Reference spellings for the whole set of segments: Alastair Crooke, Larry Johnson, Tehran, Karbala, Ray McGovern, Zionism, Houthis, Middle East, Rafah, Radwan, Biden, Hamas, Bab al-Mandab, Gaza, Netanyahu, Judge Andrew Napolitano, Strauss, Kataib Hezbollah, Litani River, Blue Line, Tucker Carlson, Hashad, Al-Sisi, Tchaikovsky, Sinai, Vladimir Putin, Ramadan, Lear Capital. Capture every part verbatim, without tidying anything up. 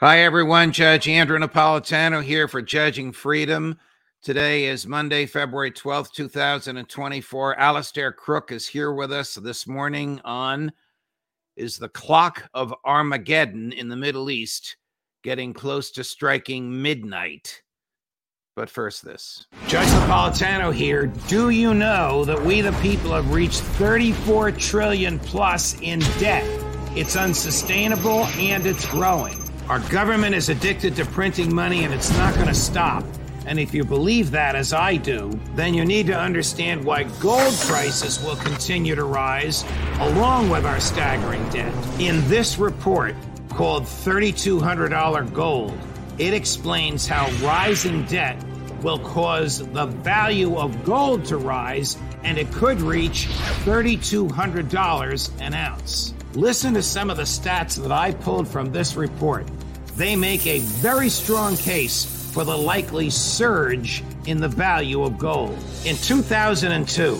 Hi, everyone. Judge Andrew Napolitano here for Judging Freedom. Today is Monday, February twelfth, two thousand twenty-four. Alastair Crooke is here with us this morning on Is the Clock of Armageddon in the Middle East Getting Close to Striking Midnight? But first, this. Judge Napolitano here. Do you know that we, the people, have reached thirty-four trillion dollars plus in debt? It's unsustainable and it's growing. Our government is addicted to printing money, and it's not going to stop. And if you believe that, as I do, then you need to understand why gold prices will continue to rise along with our staggering debt. In this report called thirty-two hundred dollars Gold, it explains how rising debt will cause the value of gold to rise, and it could reach thirty-two hundred dollars an ounce. Listen to some of the stats that I pulled from this report. They make a very strong case for the likely surge in the value of gold. In two thousand two,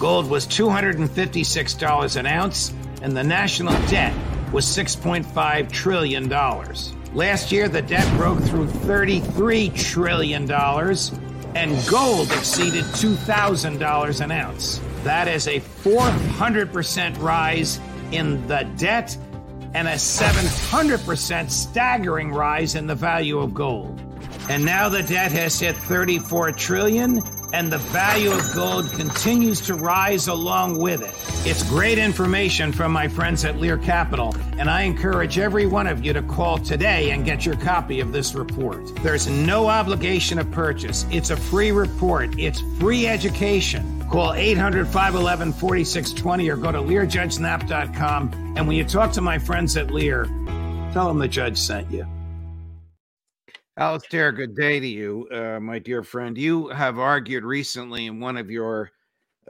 gold was two hundred fifty-six dollars an ounce, and the national debt was six point five trillion dollars. Last year, the debt broke through thirty-three trillion dollars, and gold exceeded two thousand dollars an ounce. That is a four hundred percent rise in the debt and a seven hundred percent staggering rise in the value of gold. And now the debt has hit thirty-four trillion dollars, and the value of gold continues to rise along with it. It's great information from my friends at Lear Capital, and I encourage every one of you to call today and get your copy of this report. There's no obligation of purchase. It's a free report. It's free education. Call eight hundred, five eleven, forty-six twenty or go to lear judge nap dot com. And when you talk to my friends at Lear, tell them the judge sent you. Alastair, good day to you, uh, my dear friend. You have argued recently in one of your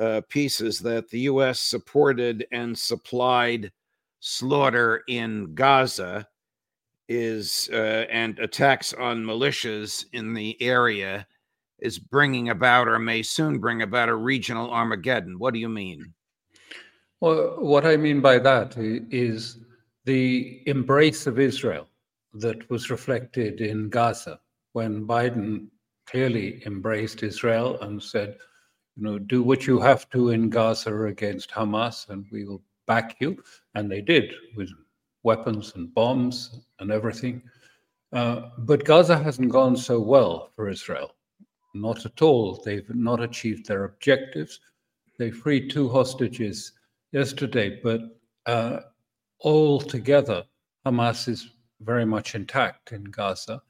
uh, pieces that the U S supported and supplied slaughter in Gaza is uh, and attacks on militias in the area is bringing about or may soon bring about a regional Armageddon. What do you mean? Well, what I mean by that is the embrace of Israel that was reflected in Gaza when Biden clearly embraced Israel and said, you know, do what you have to in Gaza against Hamas and we will back you. And they did with weapons and bombs and everything. Uh, but Gaza hasn't gone so well for Israel. Not at all. They've not achieved their objectives. They freed two hostages yesterday, but uh, altogether, Hamas is very much intact in Gaza,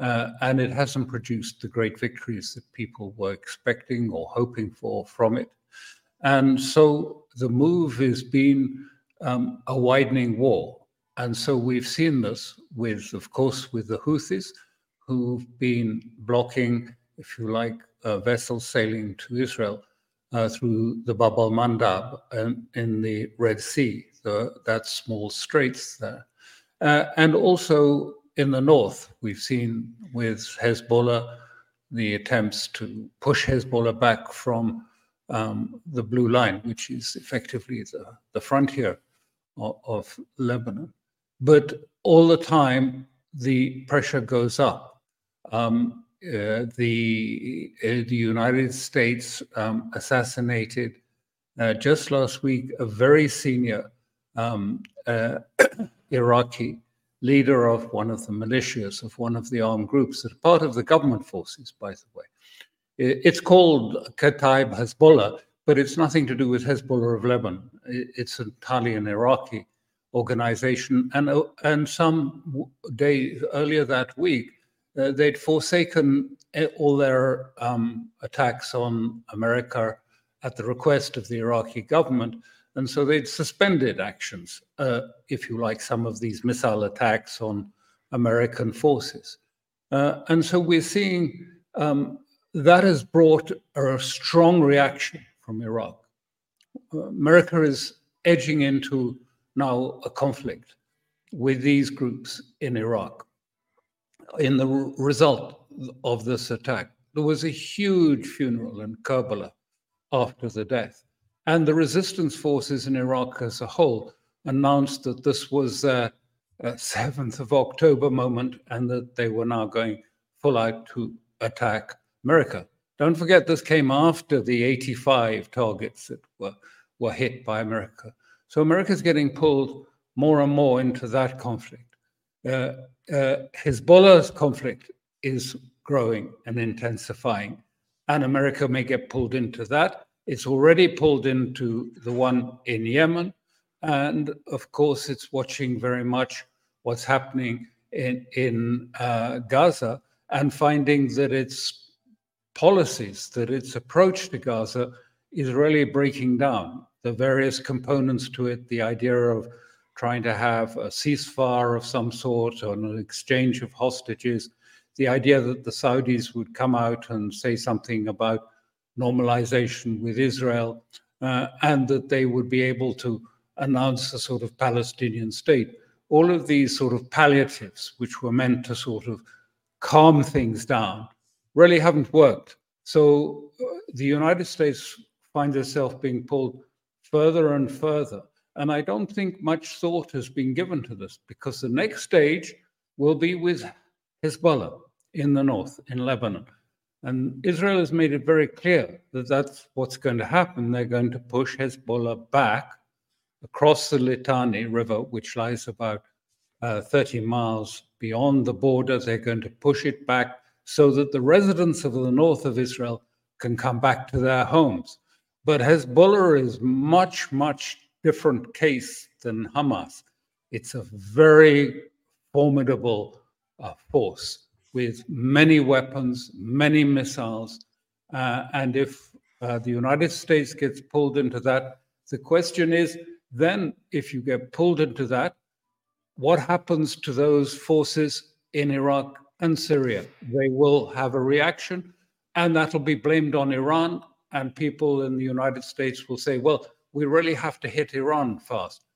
uh, and it hasn't produced the great victories that people were expecting or hoping for from it. And so the move has been um, a widening war. And so we've seen this with, of course, with the Houthis, who've been blocking, if you like, uh, vessels sailing to Israel uh, through the Bab al-Mandab and in the Red Sea, the, that small straits there. Uh, and also in the north, we've seen with Hezbollah, the attempts to push Hezbollah back from um, the Blue Line, which is effectively the, the frontier of, of Lebanon. But all the time, the pressure goes up. Um, Uh, the uh, the United States um, assassinated uh, just last week a very senior um, uh, Iraqi leader of one of the militias, of one of the armed groups that are part of the government forces, by the way. It's called Kataib Hezbollah, but it's nothing to do with Hezbollah of Lebanon. It's entirely an Iraqi organization. And, and some day earlier that week, uh, they'd forsaken all their um, attacks on America at the request of the Iraqi government. And so they'd suspended actions, uh, if you like, some of these missile attacks on American forces. Uh, and so we're seeing um, that has brought a strong reaction from Iraq. America is edging into now a conflict with these groups in Iraq in the result of this attack. There was a huge funeral in Karbala after the death. And the resistance forces in Iraq as a whole announced that this was a seventh of October moment and that they were now going full out to attack America. Don't forget, this came after the eighty-five targets that were, were hit by America. So America's getting pulled more and more into that conflict. Uh, uh, Hezbollah's conflict is growing and intensifying, and America may get pulled into that. It's already pulled into the one in Yemen. And of course, it's watching very much what's happening in, in uh, Gaza and finding that its policies, that its approach to Gaza is really breaking down. The various components to it, the idea of trying to have a ceasefire of some sort or an exchange of hostages, the idea that the Saudis would come out and say something about normalization with Israel, uh, and that they would be able to announce a sort of Palestinian state. All of these sort of palliatives, which were meant to sort of calm things down, really haven't worked. So uh, the United States finds itself being pulled further and further. And I don't think much thought has been given to this, because the next stage will be with Hezbollah in the north, in Lebanon. And Israel has made it very clear that that's what's going to happen. They're going to push Hezbollah back across the Litani River, which lies about uh, thirty miles beyond the border. They're going to push it back so that the residents of the north of Israel can come back to their homes. But Hezbollah is much, much different case than Hamas. It's a very formidable uh, force, with many weapons, many missiles. Uh, and if uh, the United States gets pulled into that, the question is, then if you get pulled into that, what happens to those forces in Iraq and Syria? They will have a reaction, and that'll be blamed on Iran, and people in the United States will say, well, we really have to hit Iran fast.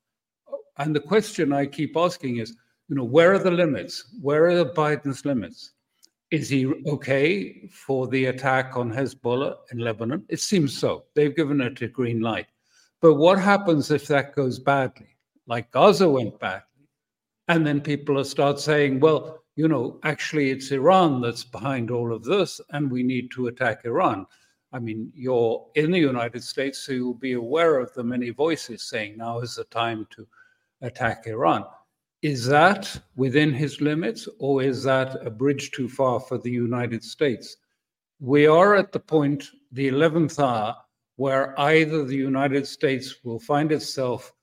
And the question I keep asking is, you know, where are the limits? Where are Biden's limits? Is he okay for the attack on Hezbollah in Lebanon? It seems so. They've given it a green light. But what happens if that goes badly, like Gaza went badly? And then people start saying, well, you know, actually it's Iran that's behind all of this, and we need to attack Iran. I mean, you're in the United States, so you'll be aware of the many voices saying now is the time to attack Iran. Is that within his limits, or is that a bridge too far for the United States? We are at the point, the eleventh hour, where either the United States will find itself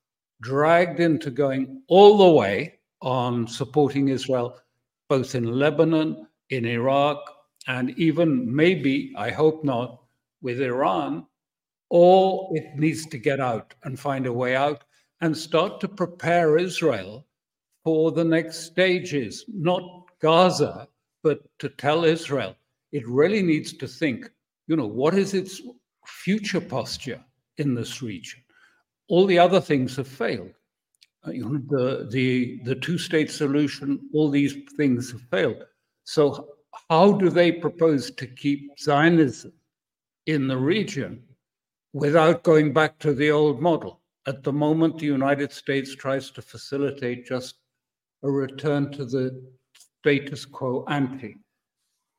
dragged into going all the way on supporting Israel, both in Lebanon, in Iraq, and even maybe, I hope not, with Iran, or it needs to get out and find a way out and start to prepare Israel for the next stages, not Gaza, but to tell Israel, it really needs to think, you know, what is its future posture in this region? All the other things have failed. Uh, you know, the, the, the two-state solution, all these things have failed. So how do they propose to keep Zionism in the region without going back to the old model? At the moment, the United States tries to facilitate just a return to the status quo ante,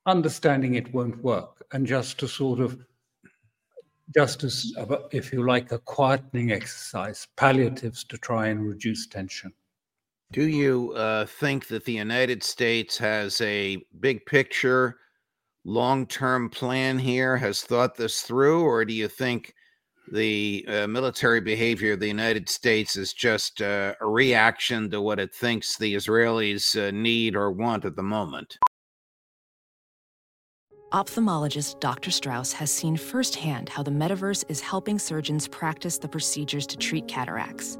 understanding it won't work, and just to sort of, just as, if you like, a quietening exercise, palliatives to try and reduce tension. Do you uh, think that the United States has a big picture, long-term plan here, has thought this through, or do you think the uh, military behavior of the United States is just uh, a reaction to what it thinks the Israelis uh, need or want at the moment? Ophthalmologist Doctor Strauss has seen firsthand how the metaverse is helping surgeons practice the procedures to treat cataracts.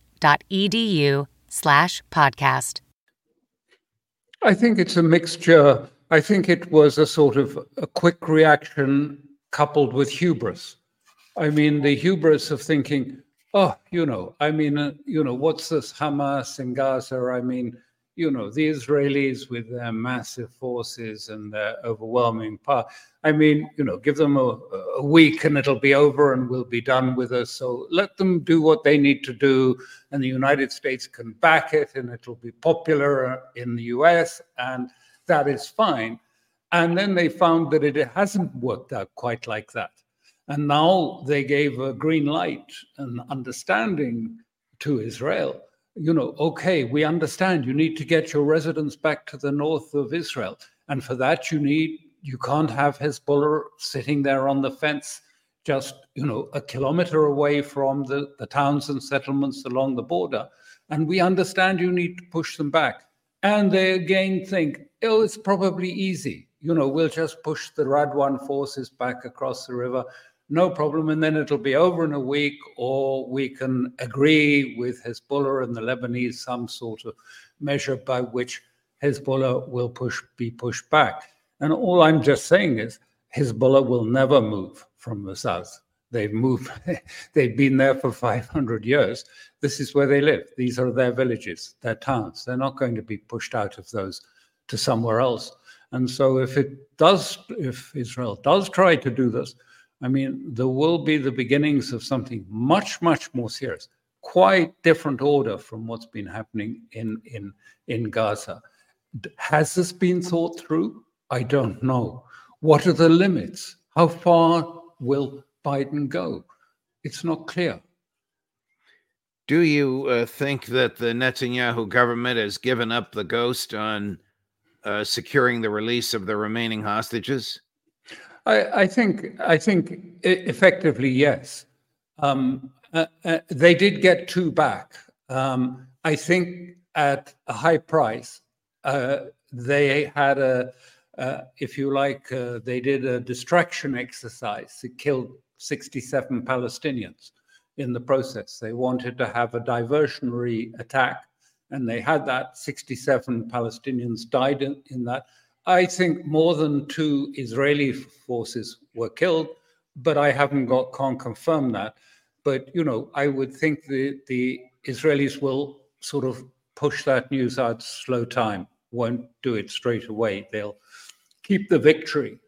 slash podcast. I think it's a mixture. I think it was a sort of a quick reaction coupled with hubris. I mean, the hubris of thinking, oh, you know, I mean, uh, you know, what's this Hamas in Gaza? I mean, you know, the Israelis with their massive forces and their overwhelming power. I mean, you know, give them a, a week and it'll be over and we'll be done with us. So let them do what they need to do, and the United States can back it, and it'll be popular in the U S, and that is fine. And then they found that it hasn't worked out quite like that. And now they gave a green light and understanding to Israel. You know, okay, we understand you need to get your residents back to the north of Israel. And for that, you need, you can't have Hezbollah sitting there on the fence, just, you know, a kilometer away from the, the towns and settlements along the border. And we understand you need to push them back. And they again think, oh, it's probably easy. You know, we'll just push the Radwan forces back across the river. No problem, and then it'll be over in a week, or we can agree with Hezbollah and the Lebanese some sort of measure by which Hezbollah will push be pushed back. And all I'm just saying is Hezbollah will never move from the south. They've moved, they've been there for five hundred years. This is where they live. These are their villages, their towns. They're not going to be pushed out of those to somewhere else. And so if it does, if Israel does try to do this, I mean, there will be the beginnings of something much, much more serious, quite different order from what's been happening in, in, in Gaza. Has this been thought through? I don't know. What are the limits? How far will Biden go? It's not clear. Do you uh, think that the Netanyahu government has given up the ghost on uh, securing the release of the remaining hostages? I, I think I think effectively, yes. Um, uh, uh, they did get two back. Um, I think at a high price. Uh, they had a, uh, if you like, uh, they did a distraction exercise. It killed sixty-seven Palestinians in the process. They wanted to have a diversionary attack, and they had that. sixty-seven Palestinians died in, in that. I think more than two Israeli forces were killed, but I haven't got, can't confirm that. But, you know, I would think the, the Israelis will sort of push that news out slow time, won't do it straight away. They'll keep the victory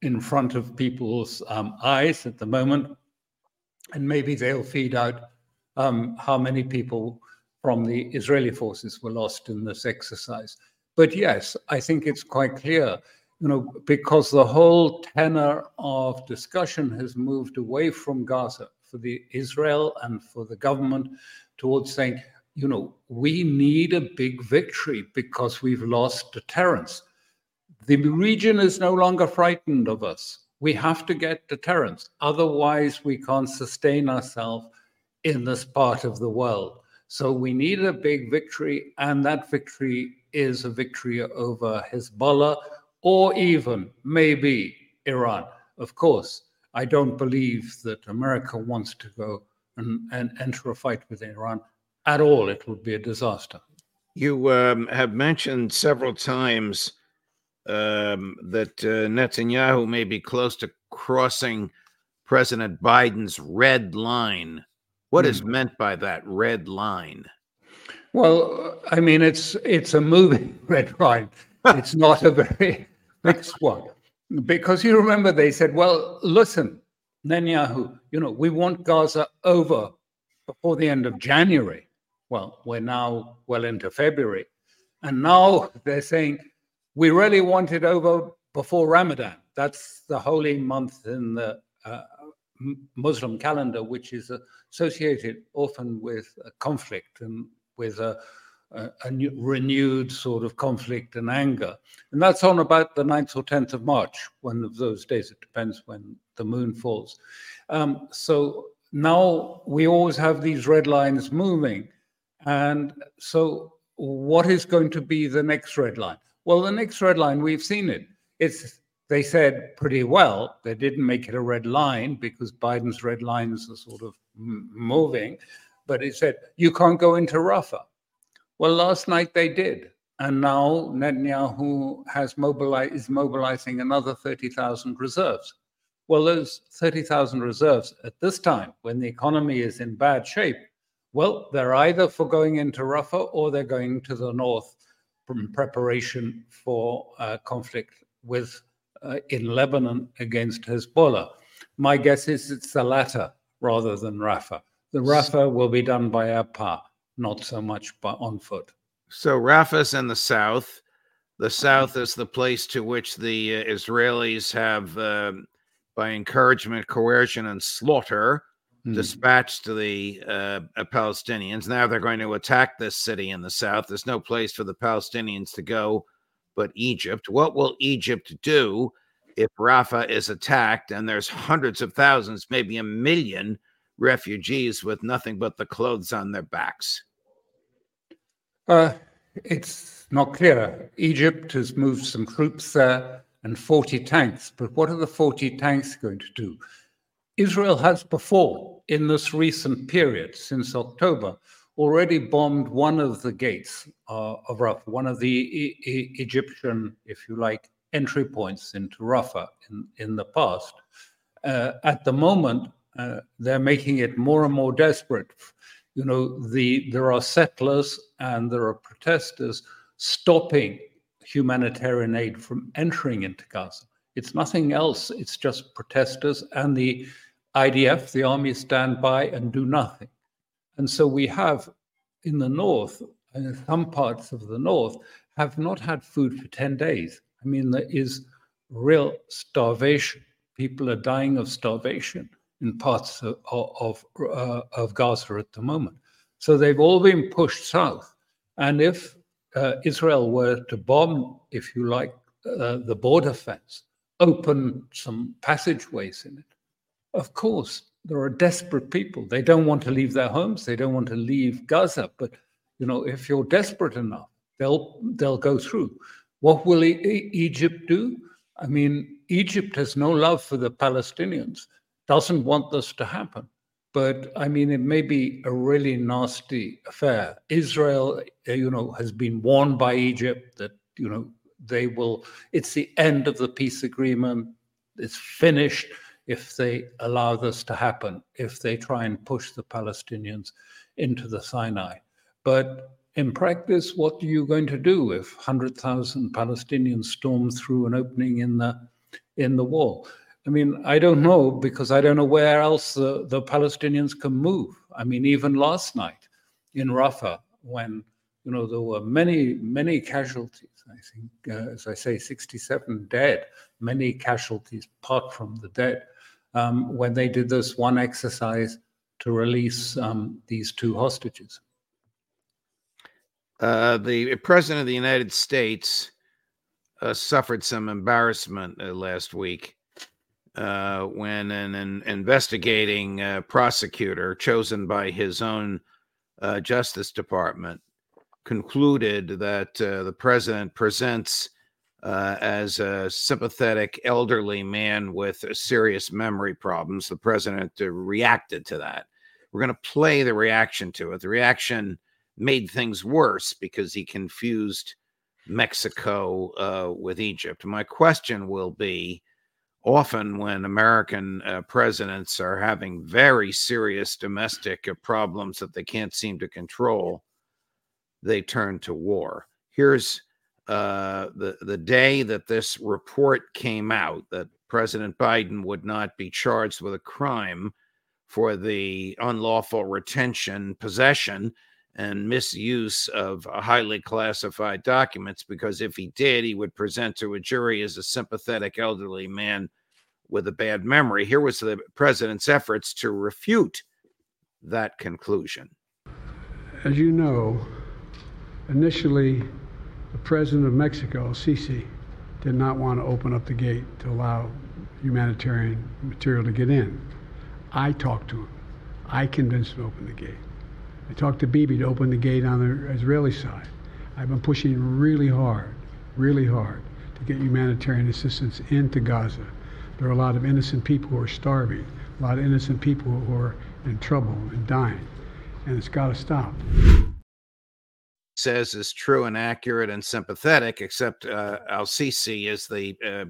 in front of people's um, eyes at the moment, and maybe they'll feed out um, how many people from the Israeli forces were lost in this exercise. But yes, I think it's quite clear, you know, because the whole tenor of discussion has moved away from Gaza for the Israel and for the government towards saying, you know, we need a big victory because we've lost deterrence. The region is no longer frightened of us. We have to get deterrence. Otherwise, we can't sustain ourselves in this part of the world. So we need a big victory, and that victory is a victory over Hezbollah or even maybe Iran. Of course, I don't believe that America wants to go and, and enter a fight with Iran at all. It would be a disaster. You um, have mentioned several times um, that uh, Netanyahu may be close to crossing President Biden's red line. What is meant by that red line? Well, I mean, it's it's a moving red line. It's not a very fixed one. Because you remember they said, well, listen, Netanyahu, you know, we want Gaza over before the end of January. Well, we're now well into February. And now they're saying, we really want it over before Ramadan. That's the holy month in the uh, Muslim calendar, which is associated often with a conflict and with a, a, a new, renewed sort of conflict and anger. And that's on about the ninth or tenth of March, one of those days. It depends when the moon falls. Um, so now we always have these red lines moving. And so what is going to be the next red line? Well, the next red line, we've seen it. It's They said pretty well, they didn't make it a red line because Biden's red lines are sort of m- moving, but it said, you can't go into Rafah. Well, last night they did. And now Netanyahu has mobilized, is mobilizing another thirty thousand reserves. Well, those thirty thousand reserves at this time, when the economy is in bad shape, well, they're either for going into Rafah or they're going to the north from preparation for uh, conflict with Uh, in Lebanon against Hezbollah. My guess is it's the latter rather than Rafah. The Rafah will be done by Apar, not so much by on foot. So Rafah's in the south. The south is the place to which the uh, Israelis have, uh, by encouragement, coercion, and slaughter, mm. dispatched the uh, Palestinians. Now they're going to attack this city in the south. There's no place for the Palestinians to go but Egypt. What will Egypt do if Rafah is attacked and there's hundreds of thousands, maybe a million refugees with nothing but the clothes on their backs? Uh, it's not clear. Egypt has moved some troops there and forty tanks, but what are the forty tanks going to do? Israel has before, in this recent period, since October, already bombed one of the gates uh, of Rafah, one of the e- e- Egyptian, if you like, entry points into Rafah in, in the past. Uh, at the moment, uh, they're making it more and more desperate. You know, the there are settlers and there are protesters stopping humanitarian aid from entering into Gaza. It's nothing else. It's just protesters and the I D F, the army, stand by and do nothing. And so we have in the north, in some parts of the north, have not had food for ten days. I mean, there is real starvation. People are dying of starvation in parts of of, uh, of Gaza at the moment. So they've all been pushed south. And if uh, Israel were to bomb, if you like, uh, the border fence, open some passageways in it, of course, there are desperate people. They don't want to leave their homes. They don't want to leave Gaza. But, you know, if you're desperate enough, they'll they'll go through. What will e- Egypt do? I mean, Egypt has no love for the Palestinians, doesn't want this to happen. But, I mean, it may be a really nasty affair. Israel, you know, has been warned by Egypt that, you know, they will, it's the end of the peace agreement. It's finished if they allow this to happen, if they try and push the Palestinians into the Sinai. But in practice, what are you going to do if one hundred thousand Palestinians storm through an opening in the in the wall? I mean, I don't know, because I don't know where else the, the Palestinians can move. I mean, even last night in Rafah, when, you know, there were many, many casualties, I think, uh, as I say, sixty-seven dead, many casualties apart from the dead. Um, when they did this one exercise to release um, these two hostages. Uh, the President of the United States uh, suffered some embarrassment uh, last week uh, when an, an investigating uh, prosecutor chosen by his own uh, Justice Department concluded that uh, the president presents uh, as a sympathetic elderly man with serious memory problems. The president uh, reacted to that. We're going to play the reaction to it. The reaction made things worse because he confused Mexico uh, with Egypt. My question will be, often when American uh, presidents are having very serious domestic uh, problems that they can't seem to control, they turn to war. Here's uh, the, the day that this report came out that President Biden would not be charged with a crime for the unlawful retention, possession, and misuse of highly classified documents, because if he did, he would present to a jury as a sympathetic elderly man with a bad memory. Here was the president's efforts to refute that conclusion. As you know, initially, the president of Mexico, Sisi, did not want to open up the gate to allow humanitarian material to get in. I talked to him. I convinced him to open the gate. I talked to Bibi to open the gate on the Israeli side. I've been pushing really hard, really hard to get humanitarian assistance into Gaza. There are a lot of innocent people who are starving, a lot of innocent people who are in trouble and dying, and it's got to stop. Says is true and accurate and sympathetic, except uh, Al-Sisi is the uh,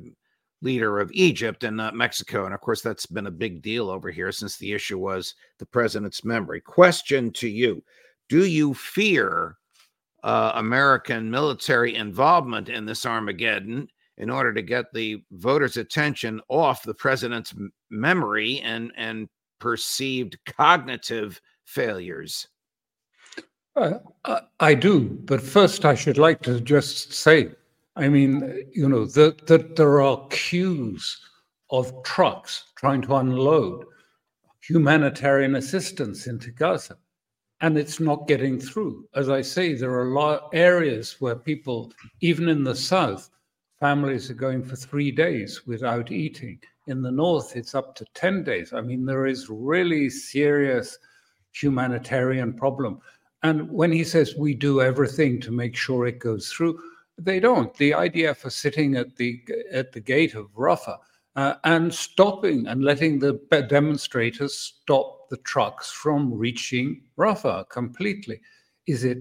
leader of Egypt and not Mexico. And of course, that's been a big deal over here since the issue was the president's memory. Question to you. Do you fear uh, American military involvement in this Armageddon in order to get the voters' attention off the president's m- memory and, and perceived cognitive failures? Uh, I do. But first, I should like to just say, I mean, you know, that the, there are queues of trucks trying to unload humanitarian assistance into Gaza, and it's not getting through. As I say, there are a lot areas where people, even in the south, families are going for three days without eating. In the north, it's up to ten days. I mean, there is really serious humanitarian problem. And when he says we do everything to make sure it goes through, they don't. The I D F are sitting at the at the gate of Rafah uh, and stopping and letting the demonstrators stop the trucks from reaching Rafah completely. Is it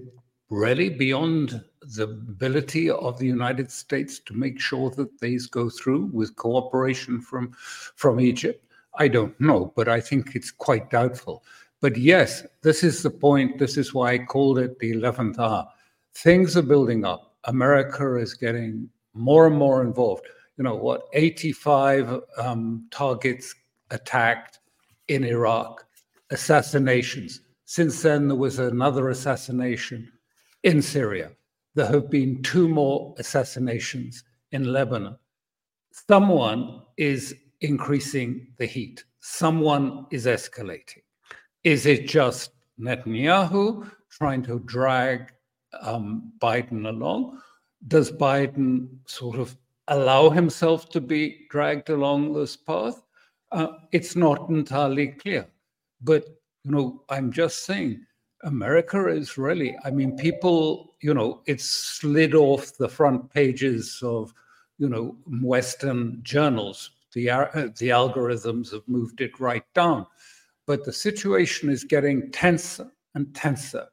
really beyond the ability of the United States to make sure that these go through with cooperation from, from Egypt? I don't know, but I think it's quite doubtful. But yes, this is the point. This is why I called it the eleventh hour. Things are building up. America is getting more and more involved. You know what? eighty-five um, targets attacked in Iraq, assassinations. Since then, there was another assassination in Syria. There have been two more assassinations in Lebanon. Someone is increasing the heat. Someone is escalating. Is it just Netanyahu trying to drag Um, Biden along? Does Biden sort of allow himself to be dragged along this path? Uh, it's not entirely clear. But, you know, I'm just saying, America is really, I mean, people, you know, it's slid off the front pages of, you know, Western journals. The, uh, the algorithms have moved it right down. But the situation is getting tenser and tenser.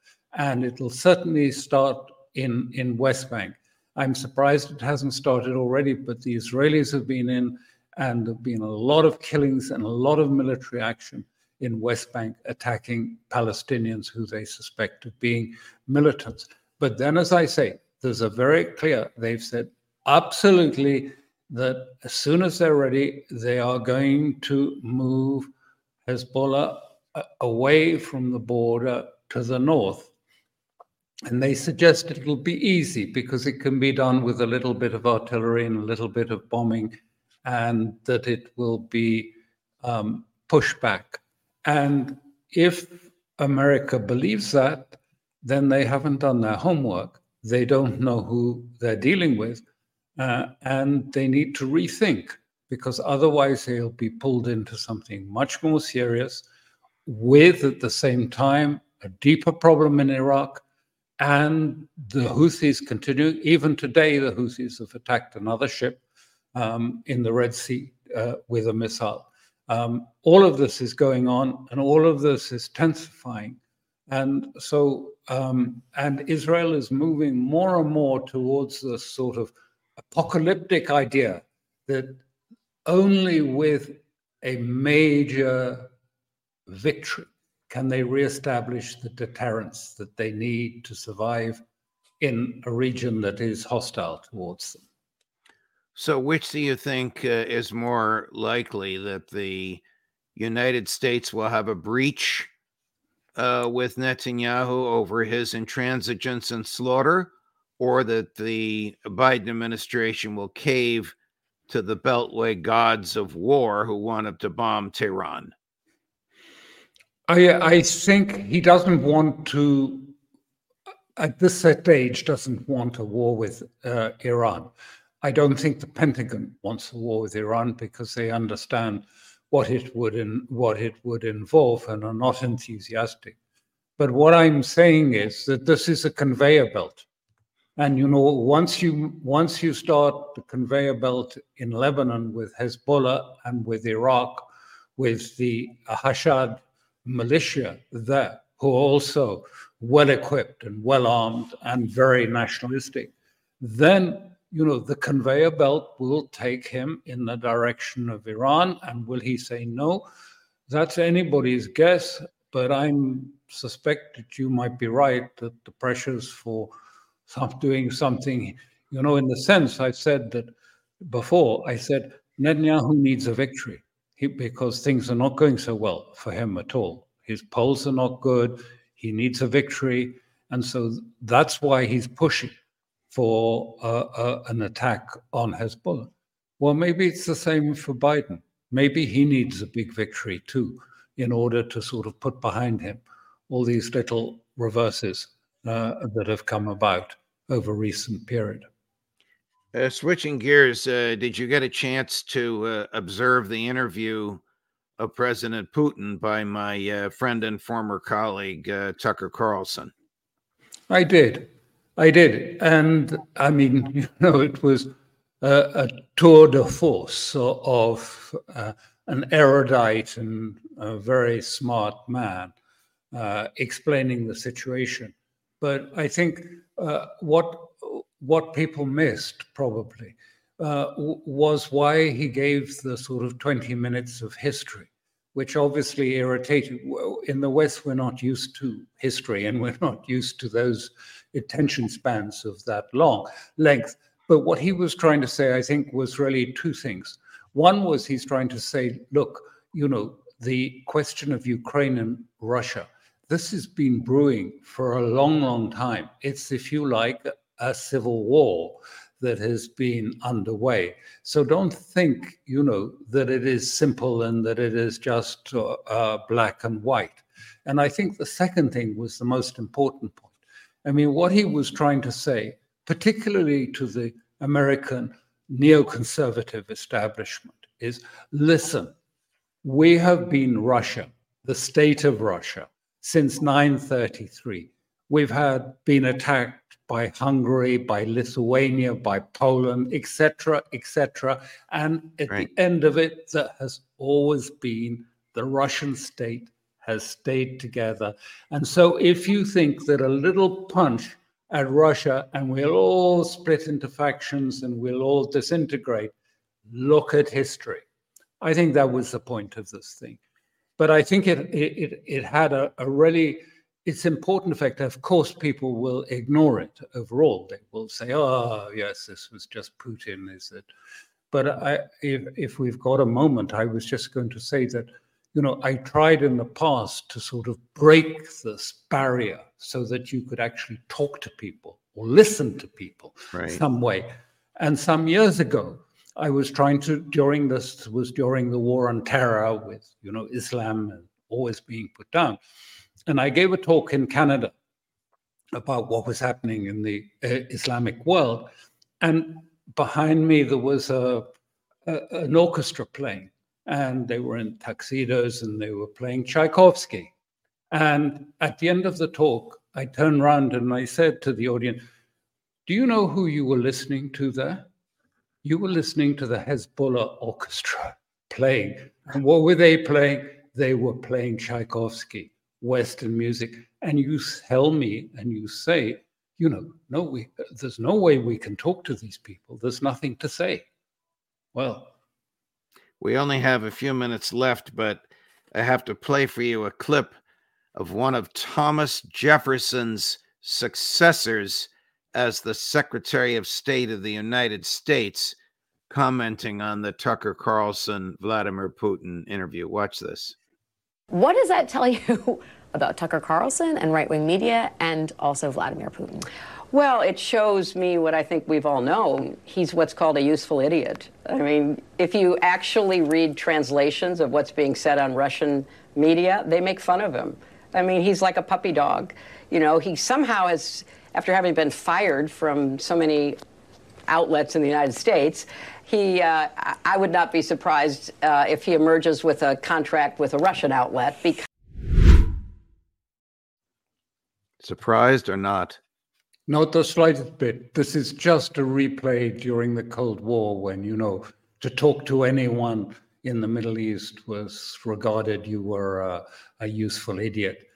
And it'll certainly start in, in West Bank. I'm surprised it hasn't started already, but the Israelis have been in, and there have been a lot of killings and a lot of military action in West Bank attacking Palestinians who they suspect of being militants. But then, as I say, there's a very clear, they've said absolutely that as soon as they're ready, they are going to move Hezbollah away from the border to the north. And they suggest it'll be easy because it can be done with a little bit of artillery and a little bit of bombing, and that it will be um, pushed back. And if America believes that, then they haven't done their homework. They don't know who they're dealing with, uh, and they need to rethink, because otherwise they'll be pulled into something much more serious, with at the same time a deeper problem in Iraq, and the Houthis continue. Even today, the Houthis have attacked another ship um, in the Red Sea uh, with a missile. Um, all of this is going on, and all of this is intensifying. And so, um, and Israel is moving more and more towards this sort of apocalyptic idea that only with a major victory can they reestablish the deterrence that they need to survive in a region that is hostile towards them. So which do you think uh, is more likely, that the United States will have a breach uh, with Netanyahu over his intransigence and slaughter, or that the Biden administration will cave to the Beltway gods of war who want him to bomb Tehran? I, I think he doesn't want to, at this stage, doesn't want a war with uh, Iran. I don't think the Pentagon wants a war with Iran, because they understand what it would in, what it would involve and are not enthusiastic. But what I'm saying is that this is a conveyor belt. And you know, once you once you start the conveyor belt in Lebanon with Hezbollah and with Iraq, with the Hashad militia there, who are also well-equipped and well-armed and very nationalistic, then, you know, the conveyor belt will take him in the direction of Iran. And will he say no? That's anybody's guess, but I'm suspect that you might be right, that the pressures for some doing something, you know, in the sense I said that before, I said Netanyahu needs a victory. He, because things are not going so well for him at all. His polls are not good. He needs a victory. And so that's why he's pushing for uh, uh, an attack on Hezbollah. Well, maybe it's the same for Biden. Maybe he needs a big victory too, in order to sort of put behind him all these little reverses uh, that have come about over recent period. Uh, switching gears, uh, did you get a chance to uh, observe the interview of President Putin by my uh, friend and former colleague, uh, Tucker Carlson? I did. I did. And I mean, you know, it was uh, a tour de force of uh, an erudite and a very smart man uh, explaining the situation. But I think uh, what What people missed, probably, uh, w- was why he gave the sort of twenty minutes of history, which obviously irritated. In the West, we're not used to history, and we're not used to those attention spans of that long length. But what he was trying to say, I think, was really two things. One was he's trying to say, look, you know, the question of Ukraine and Russia, this has been brewing for a long, long time. It's, if you like, a civil war that has been underway. So don't think, you know, that it is simple and that it is just uh, uh, black and white. And I think the second thing was the most important point. I mean, what he was trying to say, particularly to the American neoconservative establishment, is, listen, we have been Russia, the state of Russia, since nine thirty-three. We've had been attacked by Hungary, by Lithuania, by Poland, et cetera, et cetera. And at right. the end of it, that has always been the Russian state has stayed together. And so if you think that a little punch at Russia and we'll all split into factions and we'll all disintegrate, look at history. I think that was the point of this thing. But I think it it it had a, a really... It's important effect. Of course, people will ignore it overall. They will say, oh, yes, this was just Putin, is it? But I, if, if we've got a moment, I was just going to say that, you know, I tried in the past to sort of break this barrier so that you could actually talk to people or listen to people right. some way. And some years ago, I was trying to, during this, was during the war on terror with, you know, Islam always being put down. And I gave a talk in Canada about what was happening in the uh, Islamic world. And behind me, there was a, a, an orchestra playing. And they were in tuxedos and they were playing Tchaikovsky. And at the end of the talk, I turned around and I said to the audience, do you know who you were listening to there? You were listening to the Hezbollah orchestra playing. And what were they playing? They were playing Tchaikovsky, Western music. And you tell me and you say, you know, no, we, there's no way we can talk to these people. There's nothing to say. Well, we only have a few minutes left, but I have to play for you a clip of one of Thomas Jefferson's successors as the Secretary of State of the United States commenting on the Tucker Carlson, Vladimir Putin interview. Watch this. What does that tell you about Tucker Carlson and right-wing media and also Vladimir Putin? Well, it shows me what I think we've all known. He's what's called a useful idiot. I mean, if you actually read translations of what's being said on Russian media, they make fun of him. I mean, he's like a puppy dog. You know, he somehow has, after having been fired from so many outlets in the United States, he, uh, I would not be surprised uh, if he emerges with a contract with a Russian outlet. Because surprised or not? Not the slightest bit. This is just a replay during the Cold War when, you know, to talk to anyone in the Middle East was regarded you were a, a useful idiot.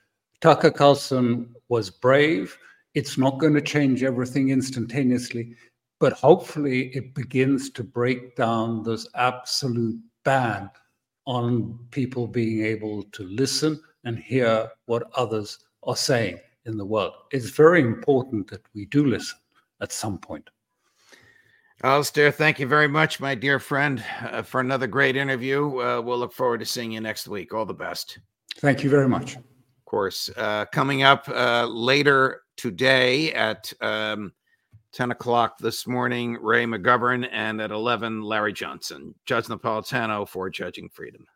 Tucker Carlson was brave. It's not going to change everything instantaneously, but hopefully it begins to break down this absolute ban on people being able to listen and hear what others are saying in the world. It's very important that we do listen at some point. Alastair, thank you very much, my dear friend, uh, for another great interview. Uh, we'll look forward to seeing you next week. All the best. Thank you very much. Of course. Uh, coming up uh, later today at um, ten o'clock this morning, Ray McGovern, and at eleven, Larry Johnson. Judge Napolitano for Judging Freedom.